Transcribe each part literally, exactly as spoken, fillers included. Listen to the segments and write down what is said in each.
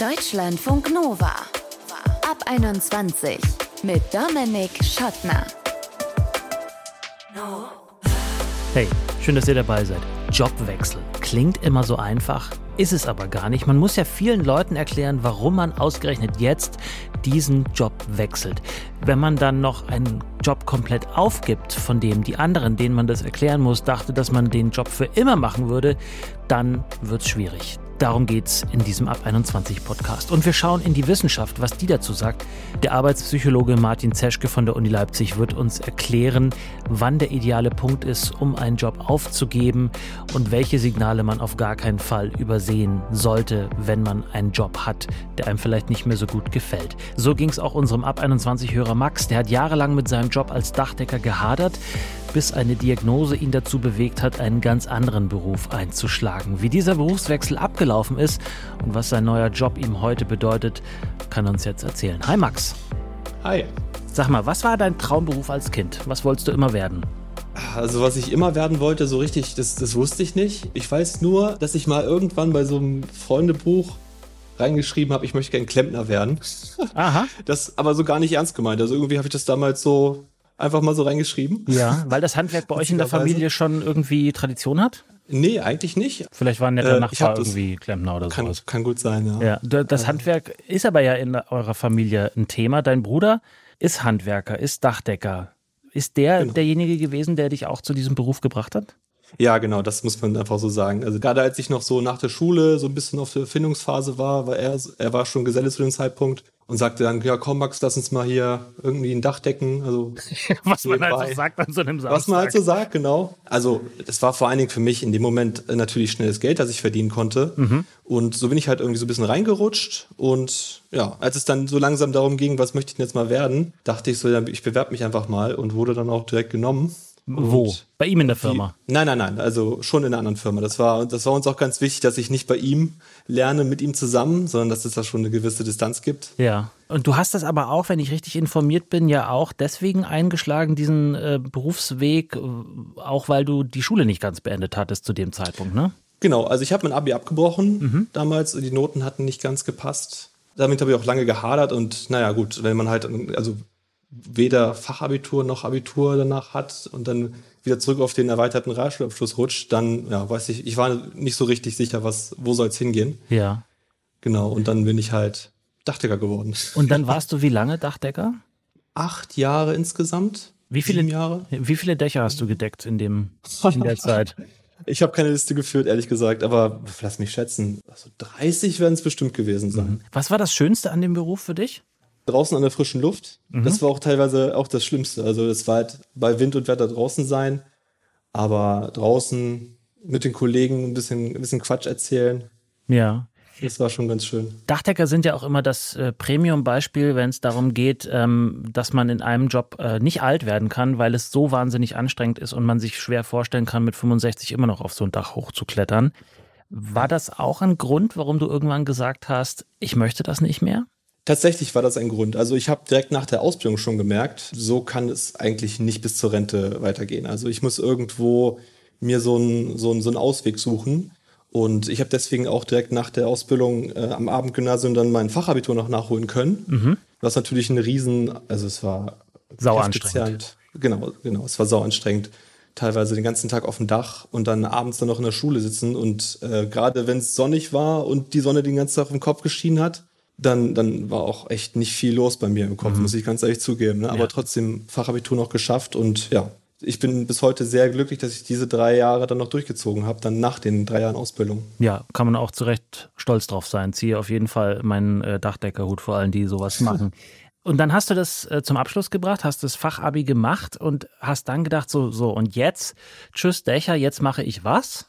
Deutschlandfunk Nova. Ab einundzwanzig mit Dominik Schottner. Hey, schön, dass ihr dabei seid. Jobwechsel klingt immer so einfach, ist es aber gar nicht. Man muss ja vielen Leuten erklären, warum man ausgerechnet jetzt diesen Job wechselt. Wenn man dann noch einen Job komplett aufgibt, von dem die anderen, denen man das erklären muss, dachte, dass man den Job für immer machen würde, dann wird's schwierig. Darum geht's in diesem Ab einundzwanzig Podcast. Und wir schauen in die Wissenschaft, was die dazu sagt. Der Arbeitspsychologe Martin Zeschke von der Uni Leipzig wird uns erklären, wann der ideale Punkt ist, um einen Job aufzugeben und welche Signale man auf gar keinen Fall übersehen sollte, wenn man einen Job hat, der einem vielleicht nicht mehr so gut gefällt. So ging's auch unserem Ab einundzwanzig Hörer Max. Der hat jahrelang mit seinem Job als Dachdecker gehadert, bis eine Diagnose ihn dazu bewegt hat, einen ganz anderen Beruf einzuschlagen. Wie dieser Berufswechsel abgelaufen ist und was sein neuer Job ihm heute bedeutet, kann er uns jetzt erzählen. Hi Max. Hi. Sag mal, was war dein Traumberuf als Kind? Was wolltest du immer werden? Also was ich immer werden wollte, so richtig, das, das wusste ich nicht. Ich weiß nur, dass ich mal irgendwann bei so einem Freundebuch reingeschrieben habe, ich möchte gern Klempner werden. Aha. Das aber so gar nicht ernst gemeint. Also irgendwie habe ich das damals so einfach mal so reingeschrieben. Ja, weil das Handwerk bei euch in der Familie schon irgendwie Tradition hat? Nee, eigentlich nicht. Vielleicht war ein netter äh, Nachbar irgendwie Klempner oder kann, sowas. Kann gut sein, ja. ja. Das Handwerk ist aber ja in eurer Familie ein Thema. Dein Bruder ist Handwerker, ist Dachdecker. Ist der genau. derjenige gewesen, der dich auch zu diesem Beruf gebracht hat? Ja, genau, das muss man einfach so sagen. Also gerade als ich noch so nach der Schule so ein bisschen auf der Findungsphase war, war er, er war schon Geselle zu dem Zeitpunkt. Und sagte dann, ja komm Max, lass uns mal hier irgendwie ein Dach decken. Also, was man halt bei. so sagt an so einem Samstag. Was man halt so sagt, genau. Also das war vor allen Dingen für mich in dem Moment natürlich schnelles Geld, das ich verdienen konnte. Mhm. Und so bin ich halt irgendwie so ein bisschen reingerutscht. Und ja, als es dann so langsam darum ging, was möchte ich denn jetzt mal werden, dachte ich so, ich bewerbe mich einfach mal und wurde dann auch direkt genommen. Wo? Und bei ihm in der Firma? Die, nein, nein, nein, also schon in einer anderen Firma. Das war, das war uns auch ganz wichtig, dass ich nicht bei ihm lerne, mit ihm zusammen, sondern dass es da schon eine gewisse Distanz gibt. Ja, und du hast das aber auch, wenn ich richtig informiert bin, ja auch deswegen eingeschlagen, diesen äh, Berufsweg, auch weil du die Schule nicht ganz beendet hattest zu dem Zeitpunkt, ne? Genau, also ich habe mein Abi abgebrochen mhm. damals, die Noten hatten nicht ganz gepasst. Damit habe ich auch lange gehadert und naja gut, wenn man halt, also weder Fachabitur noch Abitur danach hat und dann wieder zurück auf den erweiterten Realschulabschluss rutscht, dann, ja, weiß ich, ich war nicht so richtig sicher, was, wo soll es hingehen. Ja. Genau, und dann bin ich halt Dachdecker geworden. Und dann warst du wie lange Dachdecker? Acht Jahre insgesamt. Wie viele Jahre? Wie viele Dächer hast du gedeckt in dem, in der Zeit? Ich habe keine Liste geführt, ehrlich gesagt, aber lass mich schätzen, also dreißig werden es bestimmt gewesen sein. Mhm. Was war das Schönste an dem Beruf für dich? Draußen an der frischen Luft, mhm. das war auch teilweise auch das Schlimmste. Also das war halt bei Wind und Wetter draußen sein, aber draußen mit den Kollegen ein bisschen, ein bisschen Quatsch erzählen. Ja. Das war schon ganz schön. Dachdecker sind ja auch immer das äh, Premium-Beispiel, wenn es darum geht, ähm, dass man in einem Job äh, nicht alt werden kann, weil es so wahnsinnig anstrengend ist und man sich schwer vorstellen kann, mit fünfundsechzig immer noch auf so ein Dach hochzuklettern. War das auch ein Grund, warum du irgendwann gesagt hast, ich möchte das nicht mehr? Tatsächlich war das ein Grund. Also ich habe direkt nach der Ausbildung schon gemerkt, so kann es eigentlich nicht bis zur Rente weitergehen. Also ich muss irgendwo mir so einen so einen, so einen Ausweg suchen. Und ich habe deswegen auch direkt nach der Ausbildung äh, am Abendgymnasium dann mein Fachabitur noch nachholen können. Mhm. Was natürlich eine riesen, also es war sau anstrengend. Genau, genau, es war sau anstrengend. Teilweise den ganzen Tag auf dem Dach und dann abends dann noch in der Schule sitzen. Und äh, gerade wenn es sonnig war und die Sonne den ganzen Tag im Kopf geschienen hat, Dann, dann war auch echt nicht viel los bei mir im Kopf, mhm. muss ich ganz ehrlich zugeben. Ne? Aber ja. trotzdem Fachabitur noch geschafft und ja, ich bin bis heute sehr glücklich, dass ich diese drei Jahre dann noch durchgezogen habe, dann nach den drei Jahren Ausbildung. Ja, kann man auch zu Recht stolz drauf sein. Ziehe auf jeden Fall meinen äh, Dachdeckerhut vor allen, die sowas machen. Und dann hast du das äh, zum Abschluss gebracht, hast das Fachabi gemacht und hast dann gedacht, so, so und jetzt, tschüss Dächer, jetzt mache ich was?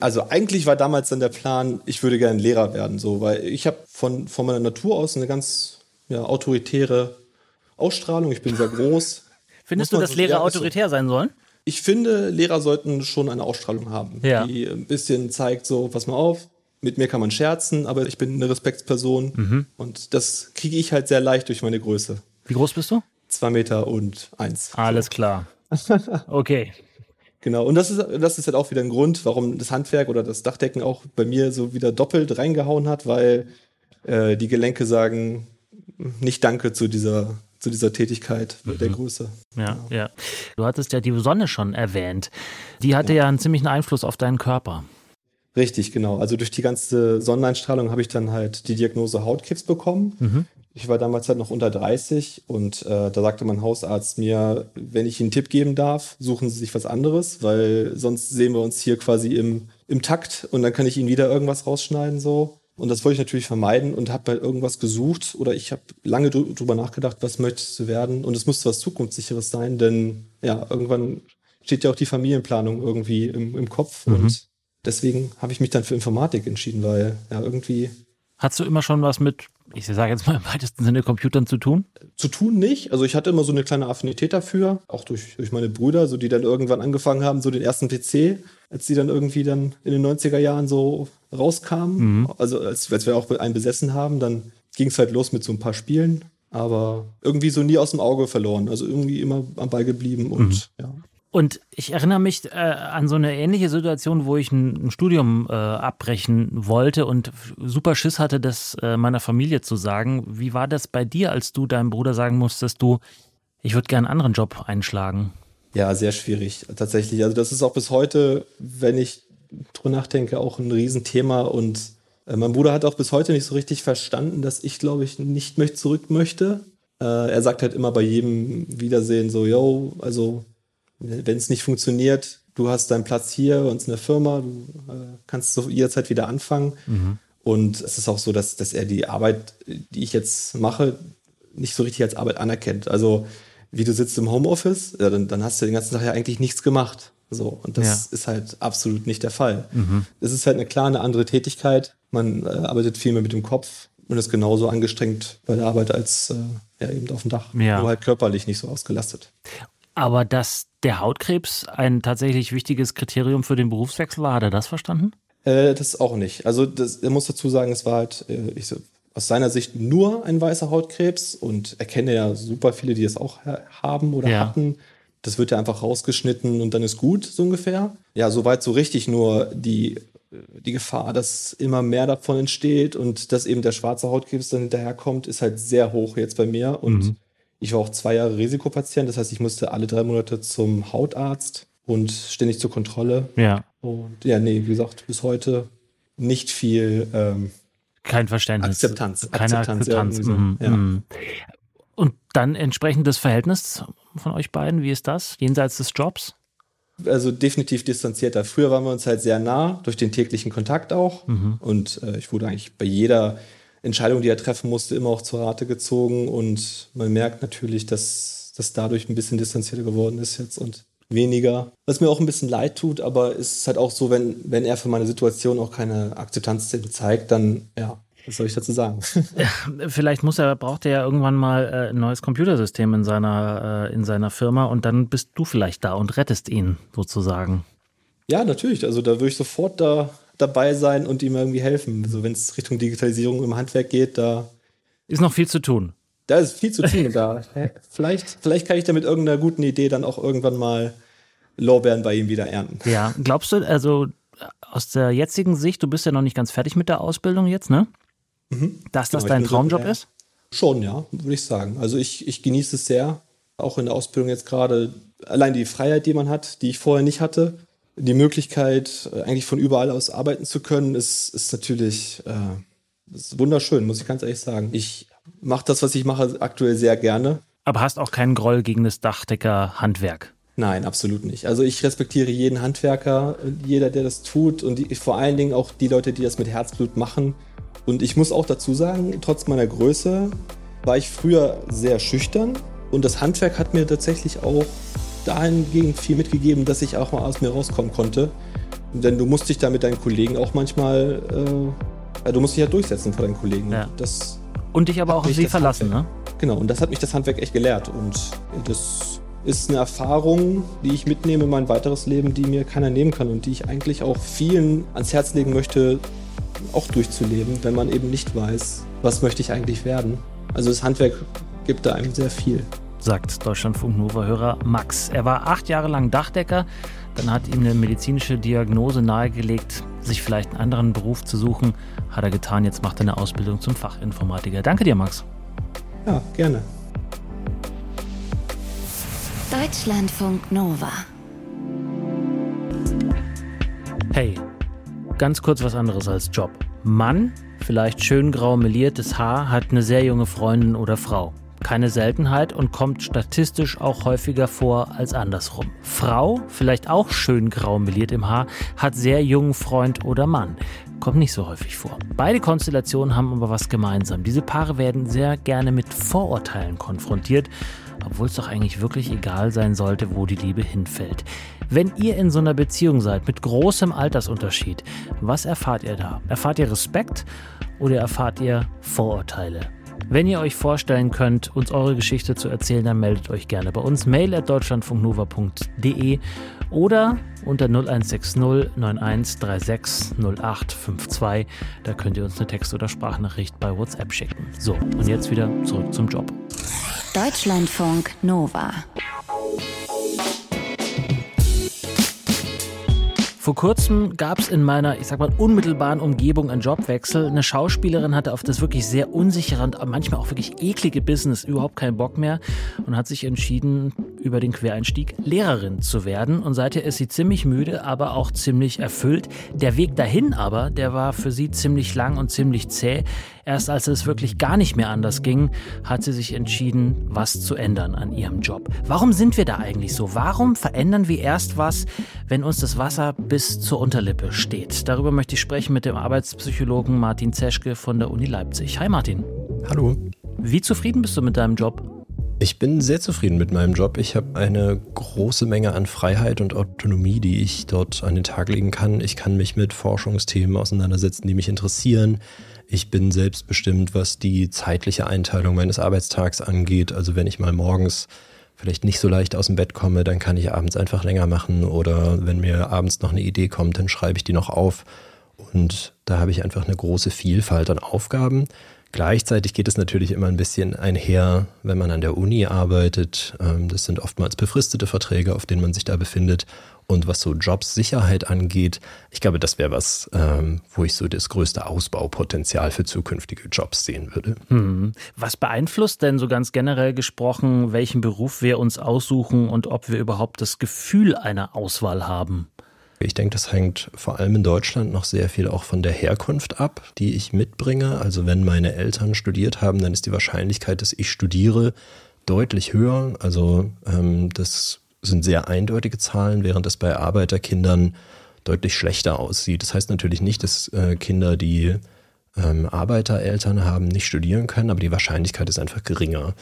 Also eigentlich war damals dann der Plan, ich würde gerne Lehrer werden, so, weil ich habe von, von meiner Natur aus eine ganz ja, autoritäre Ausstrahlung. Ich bin sehr groß. Findest du, dass so Lehrer autoritär sein sollen? Ich finde, Lehrer sollten schon eine Ausstrahlung haben, ja. die ein bisschen zeigt, so, pass mal auf, mit mir kann man scherzen, aber ich bin eine Respektsperson mhm. und das kriege ich halt sehr leicht durch meine Größe. Wie groß bist du? Zwei Meter und eins. Alles so. Klar. Okay. Genau, und das ist, das ist halt auch wieder ein Grund, warum das Handwerk oder das Dachdecken auch bei mir so wieder doppelt reingehauen hat, weil äh, die Gelenke sagen nicht Danke zu dieser zu dieser Tätigkeit mhm. der Größe. Ja, ja, ja. Du hattest ja die Sonne schon erwähnt. Die hatte ja, ja einen ziemlichen Einfluss auf deinen Körper. Richtig, genau. Also durch die ganze Sonneneinstrahlung habe ich dann halt die Diagnose Hautkrebs bekommen. Mhm. Ich war damals halt noch unter dreißig und äh, da sagte mein Hausarzt mir, wenn ich Ihnen einen Tipp geben darf, suchen Sie sich was anderes, weil sonst sehen wir uns hier quasi im, im Takt und dann kann ich Ihnen wieder irgendwas rausschneiden so. Und das wollte ich natürlich vermeiden und habe halt irgendwas gesucht oder ich habe lange dr- drüber nachgedacht, was möchtest du werden und es musste was Zukunftssicheres sein, denn ja, irgendwann steht ja auch die Familienplanung irgendwie im, im Kopf mhm. und deswegen habe ich mich dann für Informatik entschieden, weil ja irgendwie... Hattest du immer schon was mit, ich sage jetzt mal im weitesten Sinne, Computern zu tun? Zu tun nicht. Also ich hatte immer so eine kleine Affinität dafür, auch durch, durch meine Brüder, so die dann irgendwann angefangen haben, so den ersten P C, als die dann irgendwie dann in den neunziger Jahren so rauskamen. Mhm. Also als, als wir auch einen besessen haben, dann ging es halt los mit so ein paar Spielen, aber irgendwie so nie aus dem Auge verloren. Also irgendwie immer am Ball geblieben und mhm. ja. Und ich erinnere mich äh, an so eine ähnliche Situation, wo ich ein, ein Studium äh, abbrechen wollte und super Schiss hatte, das äh, meiner Familie zu sagen. Wie war das bei dir, als du deinem Bruder sagen musstest, du, ich würde gerne einen anderen Job einschlagen? Ja, sehr schwierig tatsächlich. Also das ist auch bis heute, wenn ich drüber nachdenke, auch ein Riesenthema. Und äh, mein Bruder hat auch bis heute nicht so richtig verstanden, dass ich, glaube ich, nicht möcht- zurück möchte. Äh, er sagt halt immer bei jedem Wiedersehen so, yo, also... Wenn es nicht funktioniert, du hast deinen Platz hier und in der Firma, du äh, kannst so jederzeit wieder anfangen. Mhm. Und es ist auch so, dass, dass er die Arbeit, die ich jetzt mache, nicht so richtig als Arbeit anerkennt. Also wie du sitzt im Homeoffice, ja, dann, dann hast du den ganzen Tag ja eigentlich nichts gemacht. So, und das ja. ist halt absolut nicht der Fall. Mhm. Es ist halt eine klar eine andere Tätigkeit. Man äh, arbeitet viel mehr mit dem Kopf und ist genauso angestrengt bei der Arbeit als äh, ja, eben auf dem Dach. Ja. Nur halt körperlich nicht so ausgelastet. Aber dass der Hautkrebs ein tatsächlich wichtiges Kriterium für den Berufswechsel war, hat er das verstanden? Äh, das auch nicht. Also das, er muss dazu sagen, es war halt äh, ich so, aus seiner Sicht nur ein weißer Hautkrebs und er kenne ja super viele, die das auch ha- haben oder ja. hatten. Das wird ja einfach rausgeschnitten und dann ist gut, so ungefähr. Ja, soweit so richtig, nur die, die Gefahr, dass immer mehr davon entsteht und dass eben der schwarze Hautkrebs dann hinterherkommt, ist halt sehr hoch jetzt bei mir und mhm. Ich war auch zwei Jahre Risikopatient, das heißt, ich musste alle drei Monate zum Hautarzt und ständig zur Kontrolle. Ja. Und ja, nee, wie gesagt, bis heute nicht viel ähm, kein Verständnis. Akzeptanz. Keine Akzeptanz. Akzeptanz. So. Mm, ja. mm. Und dann entsprechend das Verhältnis von euch beiden, wie ist das, jenseits des Jobs? Also definitiv distanzierter. Früher waren wir uns halt sehr nah, durch den täglichen Kontakt auch. Mhm. Und äh, ich wurde eigentlich bei jeder Entscheidung, die er treffen musste, immer auch zur Rate gezogen und man merkt natürlich, dass das dadurch ein bisschen distanzierter geworden ist jetzt und weniger. Was mir auch ein bisschen leid tut, aber es ist halt auch so, wenn, wenn er für meine Situation auch keine Akzeptanz zeigt, dann ja, was soll ich dazu sagen? Vielleicht muss er, braucht er ja irgendwann mal ein neues Computersystem in seiner, in seiner Firma und dann bist du vielleicht da und rettest ihn sozusagen. Ja, natürlich. Also da würde ich sofort da dabei sein und ihm irgendwie helfen. Also wenn es Richtung Digitalisierung im Handwerk geht, da... Ist noch viel zu tun. Da ist viel zu tun. da. Vielleicht, vielleicht kann ich da mit irgendeiner guten Idee dann auch irgendwann mal Lorbeeren bei ihm wieder ernten. Ja, glaubst du, also aus der jetzigen Sicht, du bist ja noch nicht ganz fertig mit der Ausbildung jetzt, ne? Mhm. Dass das genau, dein Traumjob so, ist? Schon, ja, würde ich sagen. Also ich, ich genieße es sehr, auch in der Ausbildung jetzt gerade. Allein die Freiheit, die man hat, die ich vorher nicht hatte. Die Möglichkeit, eigentlich von überall aus arbeiten zu können, ist, ist natürlich äh, ist wunderschön, muss ich ganz ehrlich sagen. Ich mache das, was ich mache, aktuell sehr gerne. Aber hast auch keinen Groll gegen das Dachdeckerhandwerk? Nein, absolut nicht. Also ich respektiere jeden Handwerker, jeder, der das tut und die, vor allen Dingen auch die Leute, die das mit Herzblut machen. Und ich muss auch dazu sagen, trotz meiner Größe war ich früher sehr schüchtern und das Handwerk hat mir tatsächlich auch dahingegen viel mitgegeben, dass ich auch mal aus mir rauskommen konnte. Denn du musst dich da mit deinen Kollegen auch manchmal, äh, du musst dich ja durchsetzen vor deinen Kollegen. Ja. Das und dich aber auch auf sie verlassen, Handwerk, ne? Genau, und das hat mich das Handwerk echt gelehrt. Und das ist eine Erfahrung, die ich mitnehme in mein weiteres Leben, die mir keiner nehmen kann und die ich eigentlich auch vielen ans Herz legen möchte, auch durchzuleben, wenn man eben nicht weiß, was möchte ich eigentlich werden. Also das Handwerk gibt da einem sehr viel. Sagt Deutschlandfunk Nova-Hörer Max. Er war acht Jahre lang Dachdecker, dann hat ihm eine medizinische Diagnose nahegelegt, sich vielleicht einen anderen Beruf zu suchen. Hat er getan, jetzt macht er eine Ausbildung zum Fachinformatiker. Danke dir, Max. Ja, gerne. Deutschlandfunk Nova. Hey, ganz kurz was anderes als Job. Mann, vielleicht schön grau meliertes Haar, hat eine sehr junge Freundin oder Frau. Keine Seltenheit und kommt statistisch auch häufiger vor als andersrum. Frau, vielleicht auch schön grau meliert im Haar, hat sehr jungen Freund oder Mann. Kommt nicht so häufig vor. Beide Konstellationen haben aber was gemeinsam. Diese Paare werden sehr gerne mit Vorurteilen konfrontiert, obwohl es doch eigentlich wirklich egal sein sollte, wo die Liebe hinfällt. Wenn ihr in so einer Beziehung seid, mit großem Altersunterschied, was erfahrt ihr da? Erfahrt ihr Respekt oder erfahrt ihr Vorurteile? Wenn ihr euch vorstellen könnt, uns eure Geschichte zu erzählen, dann meldet euch gerne bei uns. Mail at deutschlandfunknova punkt de oder unter null eins sechs null neun eins drei sechs null acht fünf zwei. Da könnt ihr uns eine Text- oder Sprachnachricht bei WhatsApp schicken. So, und jetzt wieder zurück zum Job. Deutschlandfunk Nova. Vor kurzem gab es in meiner, ich sag mal, unmittelbaren Umgebung einen Jobwechsel. Eine Schauspielerin hatte auf das wirklich sehr unsichere und manchmal auch wirklich eklige Business überhaupt keinen Bock mehr und hat sich entschieden, über den Quereinstieg Lehrerin zu werden. Und seither ist sie ziemlich müde, aber auch ziemlich erfüllt. Der Weg dahin aber, der war für sie ziemlich lang und ziemlich zäh. Erst als es wirklich gar nicht mehr anders ging, hat sie sich entschieden, was zu ändern an ihrem Job. Warum sind wir da eigentlich so? Warum verändern wir erst was, wenn uns das Wasser bis zur Unterlippe steht? Darüber möchte ich sprechen mit dem Arbeitspsychologen Martin Zeschke von der Uni Leipzig. Hi Martin. Hallo. Wie zufrieden bist du mit deinem Job? Ich bin sehr zufrieden mit meinem Job. Ich habe eine große Menge an Freiheit und Autonomie, die ich dort an den Tag legen kann. Ich kann mich mit Forschungsthemen auseinandersetzen, die mich interessieren. Ich bin selbstbestimmt, was die zeitliche Einteilung meines Arbeitstags angeht. Also wenn ich mal morgens vielleicht nicht so leicht aus dem Bett komme, dann kann ich abends einfach länger machen. Oder wenn mir abends noch eine Idee kommt, dann schreibe ich die noch auf. Und da habe ich einfach eine große Vielfalt an Aufgaben. Gleichzeitig geht es natürlich immer ein bisschen einher, wenn man an der Uni arbeitet. Das sind oftmals befristete Verträge, auf denen man sich da befindet. Und was so Jobsicherheit angeht, ich glaube, das wäre was, ähm, wo ich so das größte Ausbaupotenzial für zukünftige Jobs sehen würde. Hm. Was beeinflusst denn so ganz generell gesprochen, welchen Beruf wir uns aussuchen und ob wir überhaupt das Gefühl einer Auswahl haben? Ich denke, das hängt vor allem in Deutschland noch sehr viel auch von der Herkunft ab, die ich mitbringe. Also wenn meine Eltern studiert haben, dann ist die Wahrscheinlichkeit, dass ich studiere, deutlich höher. Also ähm, das sind sehr eindeutige Zahlen, während das bei Arbeiterkindern deutlich schlechter aussieht. Das heißt natürlich nicht, dass äh, Kinder, die ähm, Arbeitereltern haben, nicht studieren können, aber die Wahrscheinlichkeit ist einfach geringer.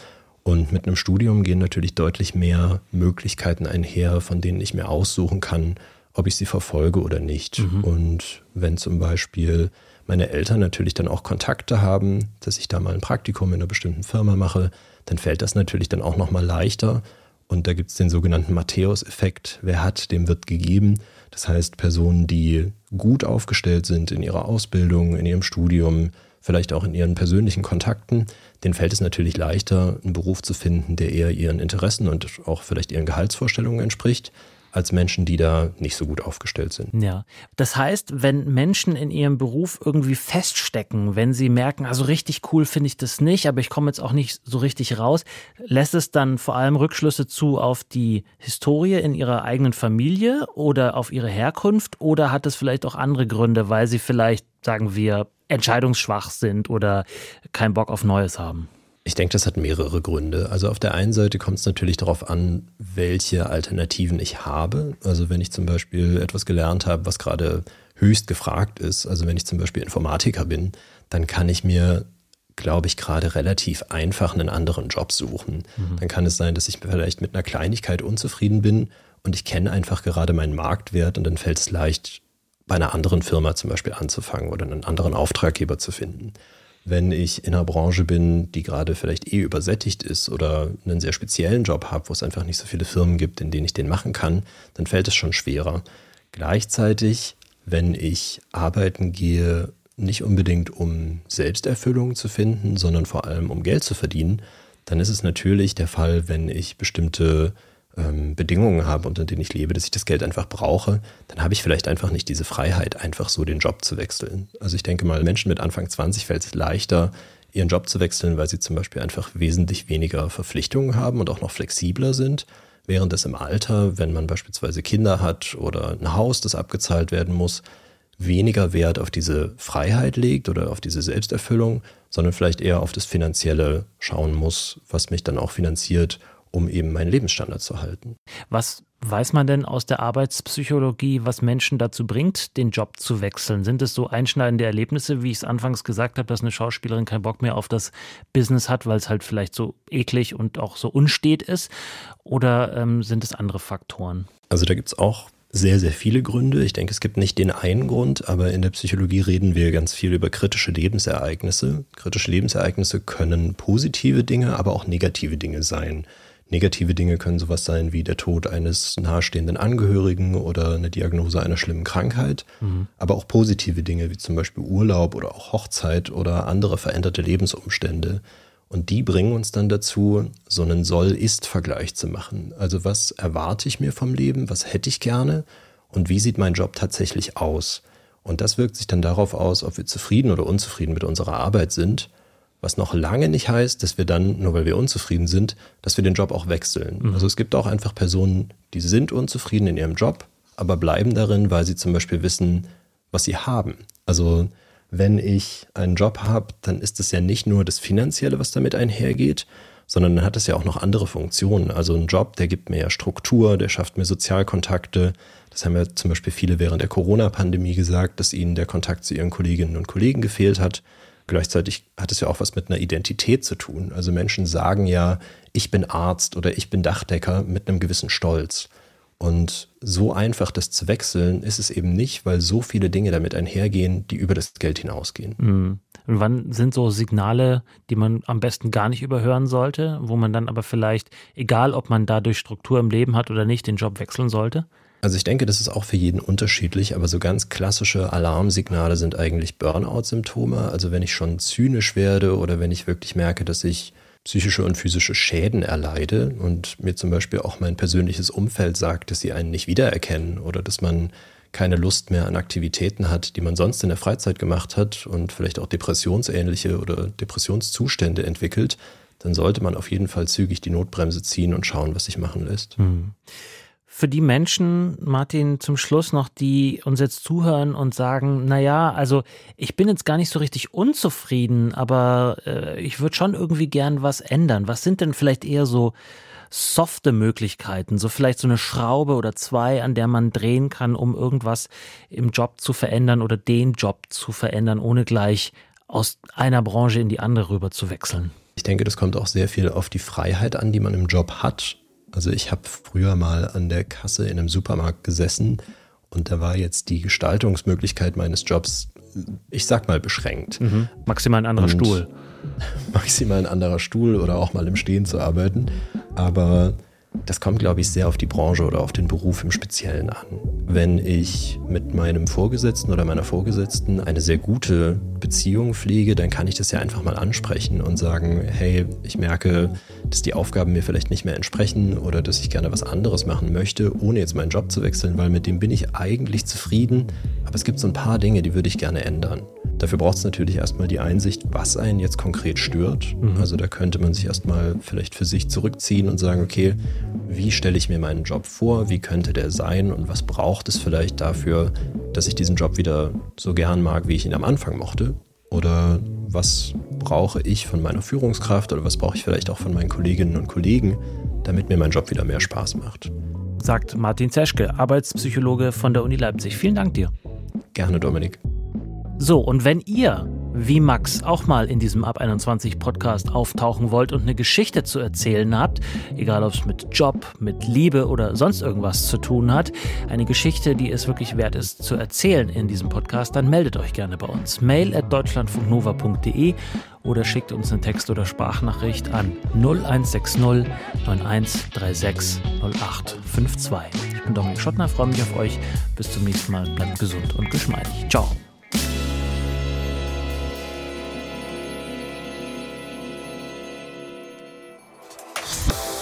Und mit einem Studium gehen natürlich deutlich mehr Möglichkeiten einher, von denen ich mir aussuchen kann, ob ich sie verfolge oder nicht. Mhm. Und wenn zum Beispiel meine Eltern natürlich dann auch Kontakte haben, dass ich da mal ein Praktikum in einer bestimmten Firma mache, dann fällt das natürlich dann auch nochmal leichter. Und da gibt es den sogenannten Matthäus-Effekt. Wer hat, dem wird gegeben. Das heißt, Personen, die gut aufgestellt sind in ihrer Ausbildung, in ihrem Studium, vielleicht auch in ihren persönlichen Kontakten, denen fällt es natürlich leichter, einen Beruf zu finden, der eher ihren Interessen und auch vielleicht ihren Gehaltsvorstellungen entspricht, als Menschen, die da nicht so gut aufgestellt sind. Ja, das heißt, wenn Menschen in ihrem Beruf irgendwie feststecken, wenn sie merken, also richtig cool finde ich das nicht, aber ich komme jetzt auch nicht so richtig raus, lässt es dann vor allem Rückschlüsse zu auf die Historie in ihrer eigenen Familie oder auf ihre Herkunft oder hat es vielleicht auch andere Gründe, weil sie vielleicht, sagen wir, entscheidungsschwach sind oder keinen Bock auf Neues haben? Ich denke, das hat mehrere Gründe. Also auf der einen Seite kommt es natürlich darauf an, welche Alternativen ich habe. Also wenn ich zum Beispiel etwas gelernt habe, was gerade höchst gefragt ist, also wenn ich zum Beispiel Informatiker bin, dann kann ich mir, glaube ich, gerade relativ einfach einen anderen Job suchen. Mhm. Dann kann es sein, dass ich vielleicht mit einer Kleinigkeit unzufrieden bin und ich kenne einfach gerade meinen Marktwert und dann fällt es leicht, bei einer anderen Firma zum Beispiel anzufangen oder einen anderen Auftraggeber zu finden. Wenn ich in einer Branche bin, die gerade vielleicht eh übersättigt ist oder einen sehr speziellen Job habe, wo es einfach nicht so viele Firmen gibt, in denen ich den machen kann, dann fällt es schon schwerer. Gleichzeitig, wenn ich arbeiten gehe, nicht unbedingt um Selbsterfüllung zu finden, sondern vor allem um Geld zu verdienen, dann ist es natürlich der Fall, wenn ich bestimmte ähm, Bedingungen habe, unter denen ich lebe, dass ich das Geld einfach brauche, dann habe ich vielleicht einfach nicht diese Freiheit, einfach so den Job zu wechseln. Also ich denke mal, Menschen mit Anfang zwanzig fällt es leichter, ihren Job zu wechseln, weil sie zum Beispiel einfach wesentlich weniger Verpflichtungen haben und auch noch flexibler sind. Während es im Alter, wenn man beispielsweise Kinder hat oder ein Haus, das abgezahlt werden muss, weniger Wert auf diese Freiheit legt oder auf diese Selbsterfüllung, sondern vielleicht eher auf das Finanzielle schauen muss, was mich dann auch finanziert, um eben meinen Lebensstandard zu halten. Was weiß man denn aus der Arbeitspsychologie, was Menschen dazu bringt, den Job zu wechseln? Sind es so einschneidende Erlebnisse, wie ich es anfangs gesagt habe, dass eine Schauspielerin keinen Bock mehr auf das Business hat, weil es halt vielleicht so eklig und auch so unstet ist? Oder ähm, sind es andere Faktoren? Also da gibt es auch sehr, sehr viele Gründe. Ich denke, es gibt nicht den einen Grund, aber in der Psychologie reden wir ganz viel über kritische Lebensereignisse. Kritische Lebensereignisse können positive Dinge, aber auch negative Dinge sein. Negative Dinge können sowas sein wie der Tod eines nahestehenden Angehörigen oder eine Diagnose einer schlimmen Krankheit. Mhm. Aber auch positive Dinge wie zum Beispiel Urlaub oder auch Hochzeit oder andere veränderte Lebensumstände. Und die bringen uns dann dazu, so einen Soll-Ist-Vergleich zu machen. Also was erwarte ich mir vom Leben, was hätte ich gerne und wie sieht mein Job tatsächlich aus? Und das wirkt sich dann darauf aus, ob wir zufrieden oder unzufrieden mit unserer Arbeit sind. Was noch lange nicht heißt, dass wir dann, nur weil wir unzufrieden sind, dass wir den Job auch wechseln. Mhm. Also es gibt auch einfach Personen, die sind unzufrieden in ihrem Job, aber bleiben darin, weil sie zum Beispiel wissen, was sie haben. Also wenn ich einen Job habe, dann ist es ja nicht nur das Finanzielle, was damit einhergeht, sondern dann hat es ja auch noch andere Funktionen. Also ein Job, der gibt mir ja Struktur, der schafft mir Sozialkontakte. Das haben ja zum Beispiel viele während der Corona-Pandemie gesagt, dass ihnen der Kontakt zu ihren Kolleginnen und Kollegen gefehlt hat. Gleichzeitig hat es ja auch was mit einer Identität zu tun. Also Menschen sagen ja, ich bin Arzt oder ich bin Dachdecker mit einem gewissen Stolz. Und so einfach das zu wechseln, ist es eben nicht, weil so viele Dinge damit einhergehen, die über das Geld hinausgehen. Mhm. Und wann sind so Signale, die man am besten gar nicht überhören sollte, wo man dann aber vielleicht, egal ob man dadurch Struktur im Leben hat oder nicht, den Job wechseln sollte? Also ich denke, das ist auch für jeden unterschiedlich, aber so ganz klassische Alarmsignale sind eigentlich Burnout-Symptome. Also wenn ich schon zynisch werde oder wenn ich wirklich merke, dass ich psychische und physische Schäden erleide und mir zum Beispiel auch mein persönliches Umfeld sagt, dass sie einen nicht wiedererkennen oder dass man keine Lust mehr an Aktivitäten hat, die man sonst in der Freizeit gemacht hat und vielleicht auch depressionsähnliche oder Depressionszustände entwickelt, dann sollte man auf jeden Fall zügig die Notbremse ziehen und schauen, was sich machen lässt. Mhm. Für die Menschen, Martin, zum Schluss noch, die uns jetzt zuhören und sagen, naja, also ich bin jetzt gar nicht so richtig unzufrieden, aber äh, ich würde schon irgendwie gern was ändern. Was sind denn vielleicht eher so softe Möglichkeiten, so vielleicht so eine Schraube oder zwei, an der man drehen kann, um irgendwas im Job zu verändern oder den Job zu verändern, ohne gleich aus einer Branche in die andere rüber zu wechseln? Ich denke, das kommt auch sehr viel auf die Freiheit an, die man im Job hat. Also ich habe früher mal an der Kasse in einem Supermarkt gesessen und da war jetzt die Gestaltungsmöglichkeit meines Jobs, ich sag mal, beschränkt. Mhm. Maximal ein anderer und Stuhl. Maximal ein anderer Stuhl oder auch mal im Stehen zu arbeiten. Aber das kommt, glaube ich, sehr auf die Branche oder auf den Beruf im Speziellen an. Wenn ich mit meinem Vorgesetzten oder meiner Vorgesetzten eine sehr gute Beziehung pflege, dann kann ich das ja einfach mal ansprechen und sagen, hey, ich merke, dass die Aufgaben mir vielleicht nicht mehr entsprechen oder dass ich gerne was anderes machen möchte, ohne jetzt meinen Job zu wechseln, weil mit dem bin ich eigentlich zufrieden. Aber es gibt so ein paar Dinge, die würde ich gerne ändern. Dafür braucht es natürlich erstmal die Einsicht, was einen jetzt konkret stört. Mhm. Also da könnte man sich erstmal vielleicht für sich zurückziehen und sagen, okay, wie stelle ich mir meinen Job vor, wie könnte der sein und was braucht es vielleicht dafür, dass ich diesen Job wieder so gern mag, wie ich ihn am Anfang mochte? Oder was brauche ich von meiner Führungskraft oder was brauche ich vielleicht auch von meinen Kolleginnen und Kollegen, damit mir mein Job wieder mehr Spaß macht? Sagt Martin Zeschke, Arbeitspsychologe von der Uni Leipzig. Vielen Dank dir. Gerne, Dominik. So, und wenn ihr, wie Max, auch mal in diesem Ab einundzwanzig Podcast auftauchen wollt und eine Geschichte zu erzählen habt, egal ob es mit Job, mit Liebe oder sonst irgendwas zu tun hat, eine Geschichte, die es wirklich wert ist zu erzählen in diesem Podcast, dann meldet euch gerne bei uns. mail at deutschlandfunknova punkt de oder schickt uns eine Text- oder Sprachnachricht an null eins sechs null neun eins drei sechs null acht fünf zwei. Ich bin Dominik Schottner, freue mich auf euch. Bis zum nächsten Mal. Bleibt gesund und geschmeidig. Ciao.